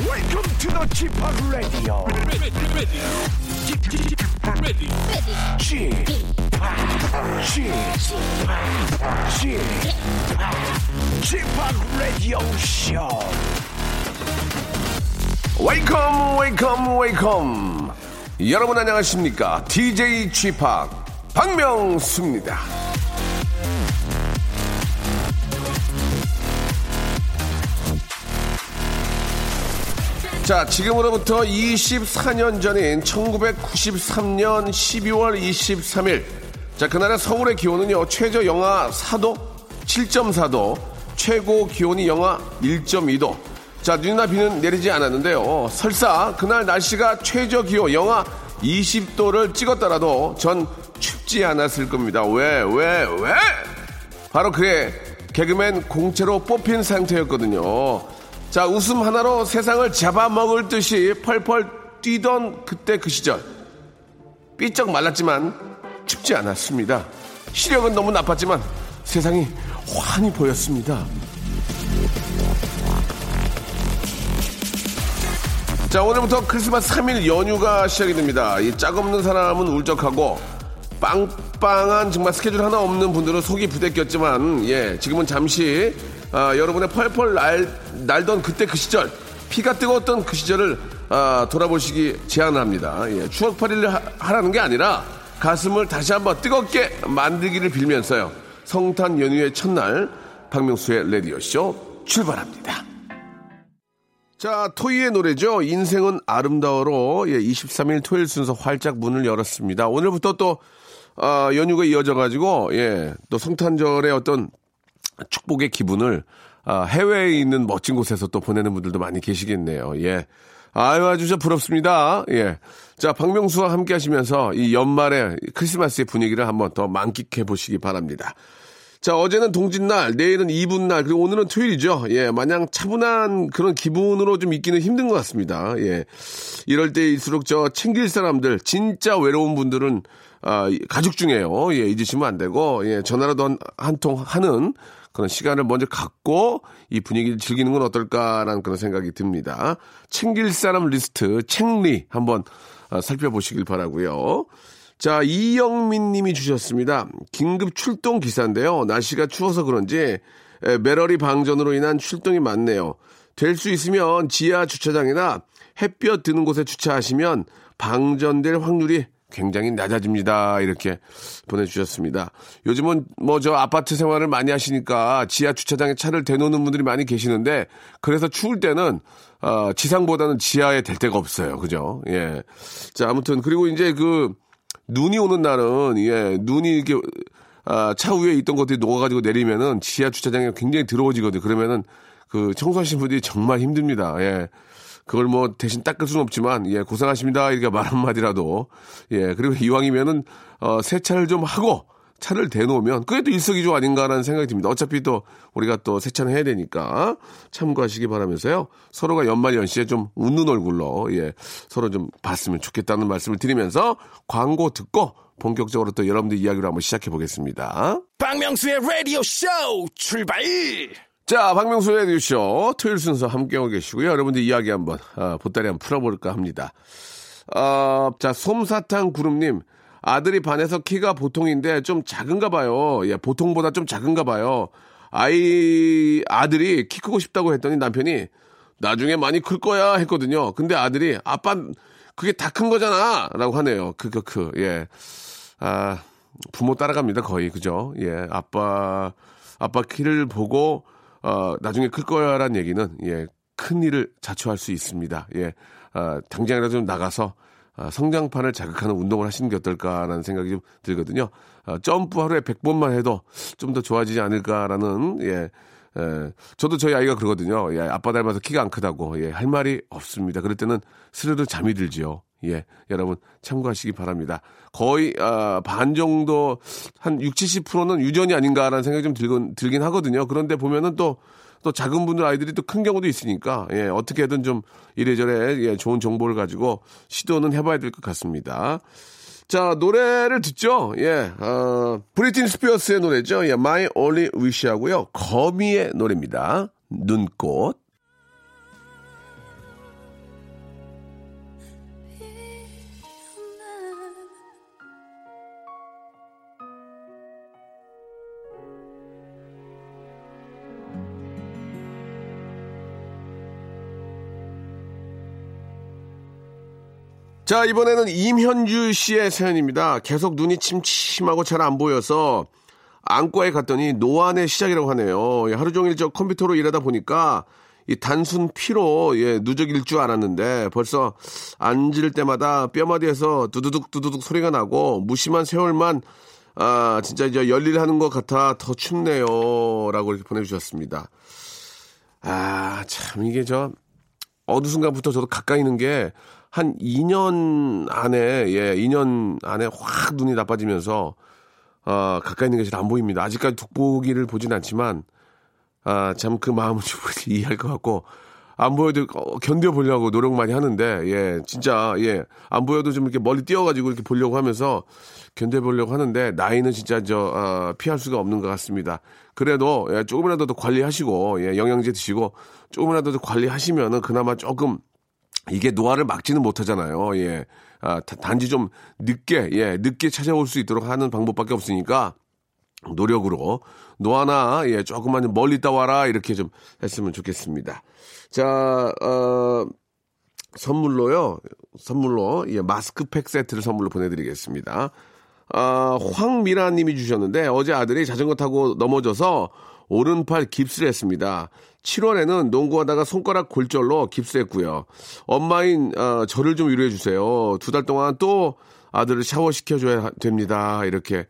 Welcome to the 지팍 라디오. 지팍 라디오 쇼. Welcome, welcome, welcome. 여러분 안녕하십니까? DJ 지팍 박명수입니다. 자, 지금으로부터 24년 전인 1993년 12월 23일. 자, 그날의 서울의 기온은요, 최저 영하 4도, 7.4도, 최고 기온이 영하 1.2도. 자, 눈이나 비는 내리지 않았는데요. 설사, 그날 날씨가 최저 기온 영하 20도를 찍었더라도 전 춥지 않았을 겁니다. 왜? 바로 그의 개그맨 공채로 뽑힌 상태였거든요. 자, 웃음 하나로 세상을 잡아먹을 듯이 펄펄 뛰던 그때 그 시절. 삐쩍 말랐지만 춥지 않았습니다. 시력은 너무 나빴지만 세상이 환히 보였습니다. 자, 오늘부터 크리스마스 3일 연휴가 시작이 됩니다. 이 짝 없는 사람은 울적하고 빵빵한 정말 스케줄 하나 없는 분들은 속이 부대꼈지만, 예, 지금은 잠시 여러분의 펄펄 날던 그때 그 시절, 피가 뜨거웠던 그 시절을 돌아보시기 제안합니다. 예, 추억팔이를 하라는 게 아니라 가슴을 다시 한번 뜨겁게 만들기를 빌면서요. 성탄 연휴의 첫날 박명수의 라디오쇼 출발합니다. 자, 토이의 노래죠. 인생은 아름다워로, 예, 23일 토요일 순서 활짝 문을 열었습니다. 오늘부터 또 연휴가 이어져가지고, 예, 또 성탄절의 어떤 축복의 기분을 해외에 있는 멋진 곳에서 또 보내는 분들도 많이 계시겠네요. 예, 아주 저 부럽습니다. 예, 자, 박명수와 함께 하시면서 이 연말에 크리스마스의 분위기를 한번 더 만끽해 보시기 바랍니다. 자, 어제는 동짓날, 내일은 이분날, 그리고 오늘은 토요일이죠. 예, 마냥 차분한 그런 기분으로 좀 있기는 힘든 것 같습니다. 예, 이럴 때일수록 저 챙길 사람들, 진짜 외로운 분들은 가족 중에요. 예, 잊으시면 안 되고, 예, 전화라도 한 통 하는 그런 시간을 먼저 갖고 이 분위기를 즐기는 건 어떨까라는 그런 생각이 듭니다. 챙길 사람 리스트, 챙리 한번 살펴보시길 바라고요. 자, 이영민 님이 주셨습니다. 긴급 출동 기사인데요. 날씨가 추워서 그런지 메러리 방전으로 인한 출동이 많네요. 될 수 있으면 지하 주차장이나 햇볕 드는 곳에 주차하시면 방전될 확률이 굉장히 낮아집니다. 이렇게 보내주셨습니다. 요즘은 뭐 저 아파트 생활을 많이 하시니까 지하 주차장에 차를 대놓는 분들이 많이 계시는데, 그래서 추울 때는 지상보다는 지하에 댈 데가 없어요. 그죠? 예. 자, 아무튼 그리고 이제 그 눈이 오는 날은, 예, 눈이 이렇게 차 위에 있던 것들이 녹아가지고 내리면은 지하 주차장이 굉장히 더러워지거든요. 그러면은 그 청소하시는 분들이 정말 힘듭니다. 예. 그걸 뭐 대신 닦을 수는 없지만, 예, 고생하십니다. 이렇게 말 한마디라도, 예, 그리고 이왕이면은 세차를 좀 하고 차를 대놓으면 그게 또 일석이조 아닌가라는 생각이 듭니다. 어차피 또 우리가 또 세차를 해야 되니까 참고하시기 바라면서요. 서로가 연말연시에 좀 웃는 얼굴로, 예, 서로 좀 봤으면 좋겠다는 말씀을 드리면서 광고 듣고 본격적으로 또 여러분들 이야기로 한번 시작해 보겠습니다. 박명수의 라디오 쇼 출발! 자, 박명수의 라디오쇼 토요일 순서 함께하고 계시고요. 여러분들 이야기 한번 보따리 한번 풀어볼까 합니다. 자, 솜사탕 구름님, 아들이 반에서 키가 보통인데 좀 작은가 봐요. 예, 보통보다 좀 작은가 봐요. 아들이 키 크고 싶다고 했더니 남편이 나중에 많이 클 거야 했거든요. 근데 아들이 아빠 그게 다 큰 거잖아 라고 하네요. 예. 아, 부모 따라갑니다. 거의. 그죠? 예, 아빠 키를 보고 나중에 클 거야란 얘기는, 예, 큰 일을 자초할 수 있습니다. 예, 당장이라도 좀 나가서 성장판을 자극하는 운동을 하시는 게 어떨까라는 생각이 좀 들거든요. 점프 하루에 100번만 해도 좀 더 좋아지지 않을까라는, 예, 저도 저희 아이가 그러거든요. 예, 아빠 닮아서 키가 안 크다고. 예, 할 말이 없습니다. 그럴 때는 스르르 잠이 들지요. 예, 여러분 참고하시기 바랍니다. 거의 반 정도, 한 60, 70%는 유전이 아닌가라는 생각이 좀 들긴 하거든요. 그런데 보면은 또 작은 분들 아이들이 또 큰 경우도 있으니까, 예, 어떻게든 좀 이래저래, 예, 좋은 정보를 가지고 시도는 해봐야 될 것 같습니다. 자, 노래를 듣죠. 예, 브리튼 스피어스의 노래죠. 예, My Only Wish 하고요. 거미의 노래입니다. 눈꽃. 자, 이번에는 임현주 씨의 사연입니다. 계속 눈이 침침하고 잘 안 보여서 안과에 갔더니 노안의 시작이라고 하네요. 하루 종일 저 컴퓨터로 일하다 보니까 이 단순 피로 누적일 줄 알았는데 벌써 앉을 때마다 뼈마디에서 두두둑 소리가 나고 무심한 세월만 진짜 이제 열일하는 것 같아 더 춥네요. 라고 이렇게 보내주셨습니다. 아, 참 이게 저 어느 순간부터 저도 가까이 있는 게 한 2년 안에, 2년 안에 확 눈이 나빠지면서, 가까이 있는 게 잘 안 보입니다. 아직까지 돋보기를 보진 않지만, 참 그 마음을 충분히 이해할 것 같고, 안 보여도 견뎌보려고 노력 많이 하는데, 진짜, 안 보여도 좀 이렇게 멀리 뛰어가지고 이렇게 보려고 하면서 견뎌보려고 하는데, 나이는 진짜 피할 수가 없는 것 같습니다. 그래도, 조금이라도 더 관리하시고, 영양제 드시고, 조금이라도 더 관리하시면은 그나마 조금, 이게 노화를 막지는 못하잖아요. 단지 좀 늦게 찾아올 수 있도록 하는 방법밖에 없으니까 노력으로 노화나 조금만 멀리 있다 와라 이렇게 좀 했으면 좋겠습니다. 자, 선물로 마스크팩 세트를 선물로 보내드리겠습니다. 황미라님이 주셨는데 어제 아들이 자전거 타고 넘어져서 오른팔 깁스를 했습니다. 7월에는 농구하다가 손가락 골절로 깁스했고요. 엄마인 저를 좀 위로해 주세요. 2달 동안 또 아들을 샤워시켜줘야 됩니다. 이렇게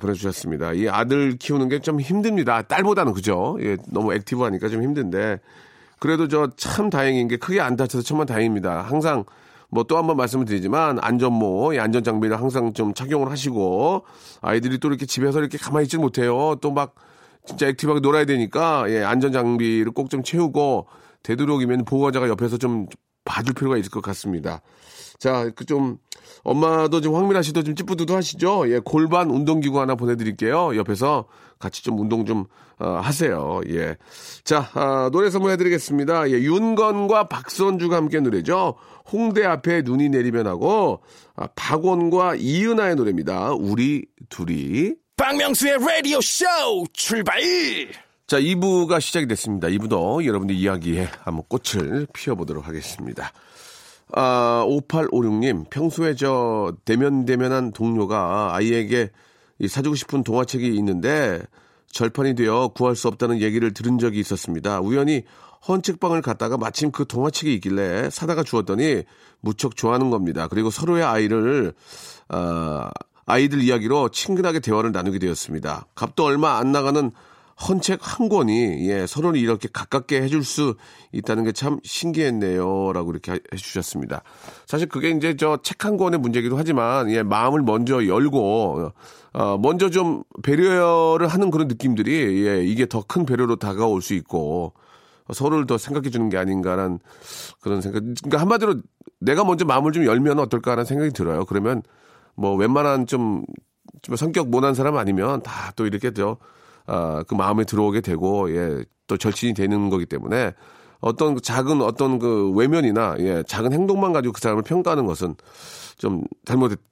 보내주셨습니다. 이 아들 키우는 게 좀 힘듭니다. 딸보다는 그죠? 너무 액티브하니까 좀 힘든데 그래도 저 참 다행인 게 크게 안 다쳐서 천만 다행입니다. 항상 뭐 또 한 번 말씀을 드리지만 안전모, 안전 장비를 항상 좀 착용을 하시고 아이들이 또 이렇게 집에서 이렇게 가만히 있지 못해요. 또 막 진짜 액티브하게 놀아야 되니까 안전장비를 꼭 좀 채우고 되도록이면 보호자가 옆에서 좀 봐줄 필요가 있을 것 같습니다. 자, 엄마도 지금 황미라 씨도 좀 찌뿌두두 하시죠? 골반 운동기구 하나 보내드릴게요. 옆에서 같이 좀 운동 좀 하세요. 자, 노래 선물해드리겠습니다. 윤건과 박선주가 함께 노래죠. 홍대 앞에 눈이 내리면 하고 박원과 이은하의 노래입니다. 우리 둘이. 박명수의 라디오 쇼 출발! 자, 2부가 시작이 됐습니다. 2부도 여러분들 이야기에 한번 꽃을 피워보도록 하겠습니다. 5856님, 평소에 저 대면대면한 동료가 아이에게 사주고 싶은 동화책이 있는데 절판이 되어 구할 수 없다는 얘기를 들은 적이 있었습니다. 우연히 헌책방을 갔다가 마침 그 동화책이 있길래 사다가 주었더니 무척 좋아하는 겁니다. 그리고 서로의 아이들 이야기로 친근하게 대화를 나누게 되었습니다. 값도 얼마 안 나가는 헌책 한 권이 서로를 이렇게 가깝게 해줄 수 있다는 게 참 신기했네요. 라고 이렇게 해주셨습니다. 사실 그게 이제 저 책 한 권의 문제이기도 하지만 마음을 먼저 열고 먼저 좀 배려를 하는 그런 느낌들이 이게 더 큰 배려로 다가올 수 있고 서로를 더 생각해 주는 게 아닌가라는 그런 생각. 그러니까 한마디로 내가 먼저 마음을 좀 열면 어떨까라는 생각이 들어요. 그러면 뭐 웬만한 좀 성격 모난 사람 아니면 다 또 이렇게 그 마음에 들어오게 되고 또 절친이 되는 거기 때문에 어떤 작은 어떤 그 외면이나 작은 행동만 가지고 그 사람을 평가하는 것은 좀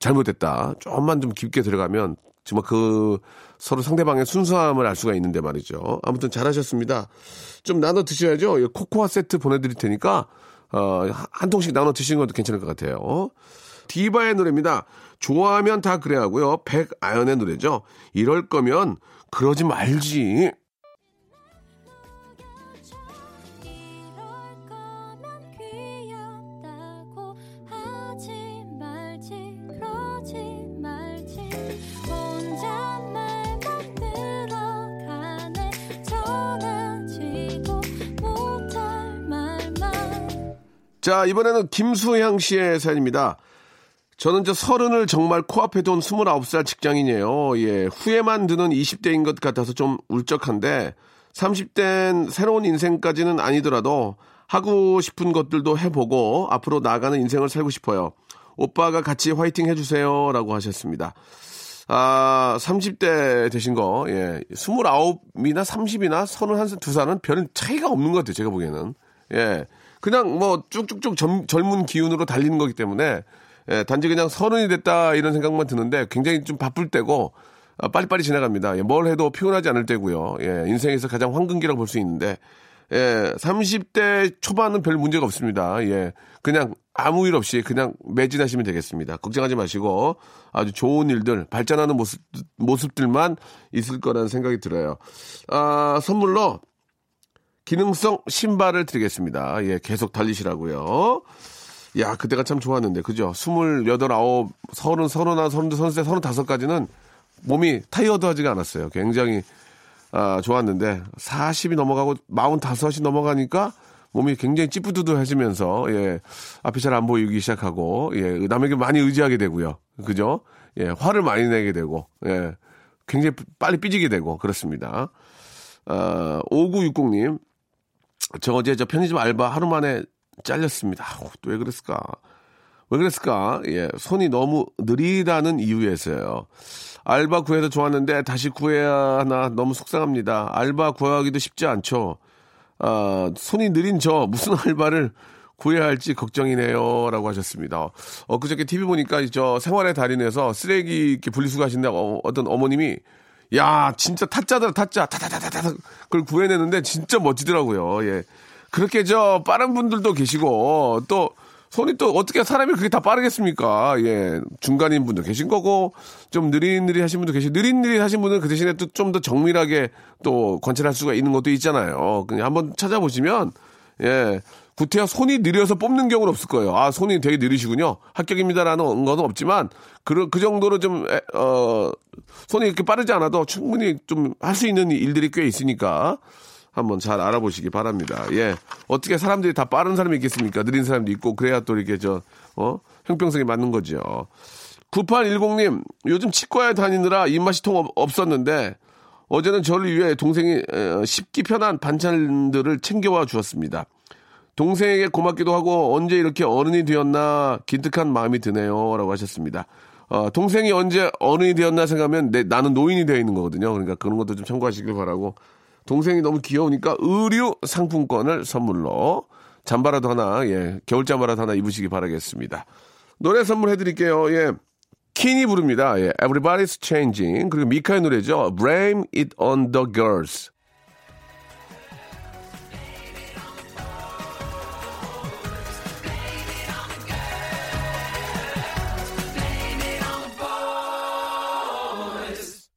잘못됐다. 조금만 좀 깊게 들어가면 정말 그 서로 상대방의 순수함을 알 수가 있는데 말이죠. 아무튼 잘하셨습니다. 좀 나눠 드셔야죠. 코코아 세트 보내드릴 테니까 한 통씩 나눠 드시는 것도 괜찮을 것 같아요. 디바의 노래입니다. 좋아하면 다 그래 하고요. 백아연의 노래죠. 이럴 거면 그러지 말지. 자, 이번에는 김수향 씨의 사연입니다. 저는 저 30을 정말 코앞에 둔 29살 직장인이에요. 후회만 드는 20대인 것 같아서 좀 울적한데 30대엔 새로운 인생까지는 아니더라도 하고 싶은 것들도 해보고 앞으로 나아가는 인생을 살고 싶어요. 오빠가 같이 화이팅 해주세요. 라고 하셨습니다. 30대 되신 거 29이나 30이나 31, 2살은 별 차이가 없는 것 같아요. 제가 보기에는. 그냥 뭐 쭉쭉쭉 젊은 기운으로 달리는 거기 때문에 예, 단지 그냥 서른이 됐다 이런 생각만 드는데 굉장히 좀 바쁠 때고 아, 빨리빨리 지나갑니다. 예, 뭘 해도 피곤하지 않을 때고요. 예, 인생에서 가장 황금기라고 볼 수 있는데 예, 30대 초반은 별 문제가 없습니다. 예, 그냥 아무 일 없이 그냥 매진하시면 되겠습니다. 걱정하지 마시고 아주 좋은 일들, 발전하는 모습들만 있을 거라는 생각이 들어요. 아, 선물로 기능성 신발을 드리겠습니다. 예, 계속 달리시라고요. 야, 그때가 참 좋았는데, 그죠? 28, 9, 30, 31, 32, 33, 35까지는 몸이 타이어드하지가 않았어요. 굉장히 아, 좋았는데 40이 넘어가고 45이 넘어가니까 몸이 굉장히 찌뿌두두해지면서 예, 앞이 잘 안 보이기 시작하고 예, 남에게 많이 의지하게 되고요. 그죠? 예, 화를 많이 내게 되고 예, 굉장히 빨리 삐지게 되고 그렇습니다. 아, 5960님 저 어제 저 편의점 알바 하루 만에 잘렸습니다. 또 왜 그랬을까? 왜 그랬을까? 예, 손이 너무 느리다는 이유에서요. 알바 구해서 좋았는데 다시 구해야 하나 너무 속상합니다. 알바 구하기도 쉽지 않죠. 아, 손이 느린 저 무슨 알바를 구해야 할지 걱정이네요. 라고 하셨습니다. 엊그저께 TV 보니까 저 생활의 달인에서 쓰레기 이렇게 분리수거 하신다고 어떤 어머님이 야, 진짜 타짜더라, 타짜. 타타타타타. 그걸 구해내는데 진짜 멋지더라고요. 예. 그렇게 저 빠른 분들도 계시고 또 손이 또 어떻게 사람이 그게 다 빠르겠습니까? 예. 중간인 분도 계신 거고 좀 느릿느릿 하신 분도 계시고 느릿느릿 하신 분은 그 대신에 또 좀 더 정밀하게 또 관찰할 수가 있는 것도 있잖아요. 그냥 한번 찾아보시면 예. 구태여 손이 느려서 뽑는 경우는 없을 거예요. 아, 손이 되게 느리시군요. 합격입니다라는 건 없지만 그 정도로 좀 손이 이렇게 빠르지 않아도 충분히 좀 할 수 있는 일들이 꽤 있으니까 한번 잘 알아보시기 바랍니다. 예. 어떻게 사람들이 다 빠른 사람이 있겠습니까? 느린 사람도 있고, 그래야 또 이렇게 형평성이 맞는 거죠. 9810님, 요즘 치과에 다니느라 입맛이 통 없었는데, 어제는 저를 위해 동생이 쉽기 편한 반찬들을 챙겨와 주었습니다. 동생에게 고맙기도 하고, 언제 이렇게 어른이 되었나, 기특한 마음이 드네요. 라고 하셨습니다. 동생이 언제 어른이 되었나 생각하면 나는 노인이 되어 있는 거거든요. 그러니까 그런 것도 좀 참고하시길 바라고, 동생이 너무 귀여우니까 의류 상품권을 선물로 잠바라도 하나, 예, 겨울 잠바라도 하나 입으시기 바라겠습니다. 노래 선물해드릴게요. 예, 킨이 부릅니다. 예, Everybody's Changing. 그리고 미카의 노래죠. Blame It On The Girls.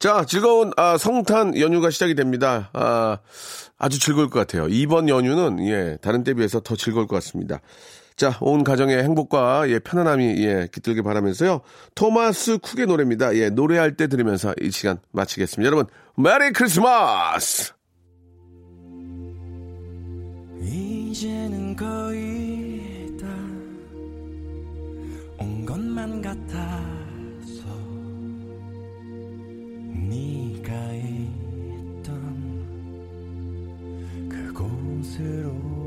자, 즐거운 성탄 연휴가 시작이 됩니다. 아주 즐거울 것 같아요. 이번 연휴는 다른 때 비해서 더 즐거울 것 같습니다. 자, 온 가정의 행복과 편안함이 깃들길 바라면서요. 토마스 쿡의 노래입니다. 노래할 때 들으면서 이 시간 마치겠습니다. 여러분, 메리 크리스마스! 이제는 거의 다 온 것만 같아서 네가 있던 그곳으로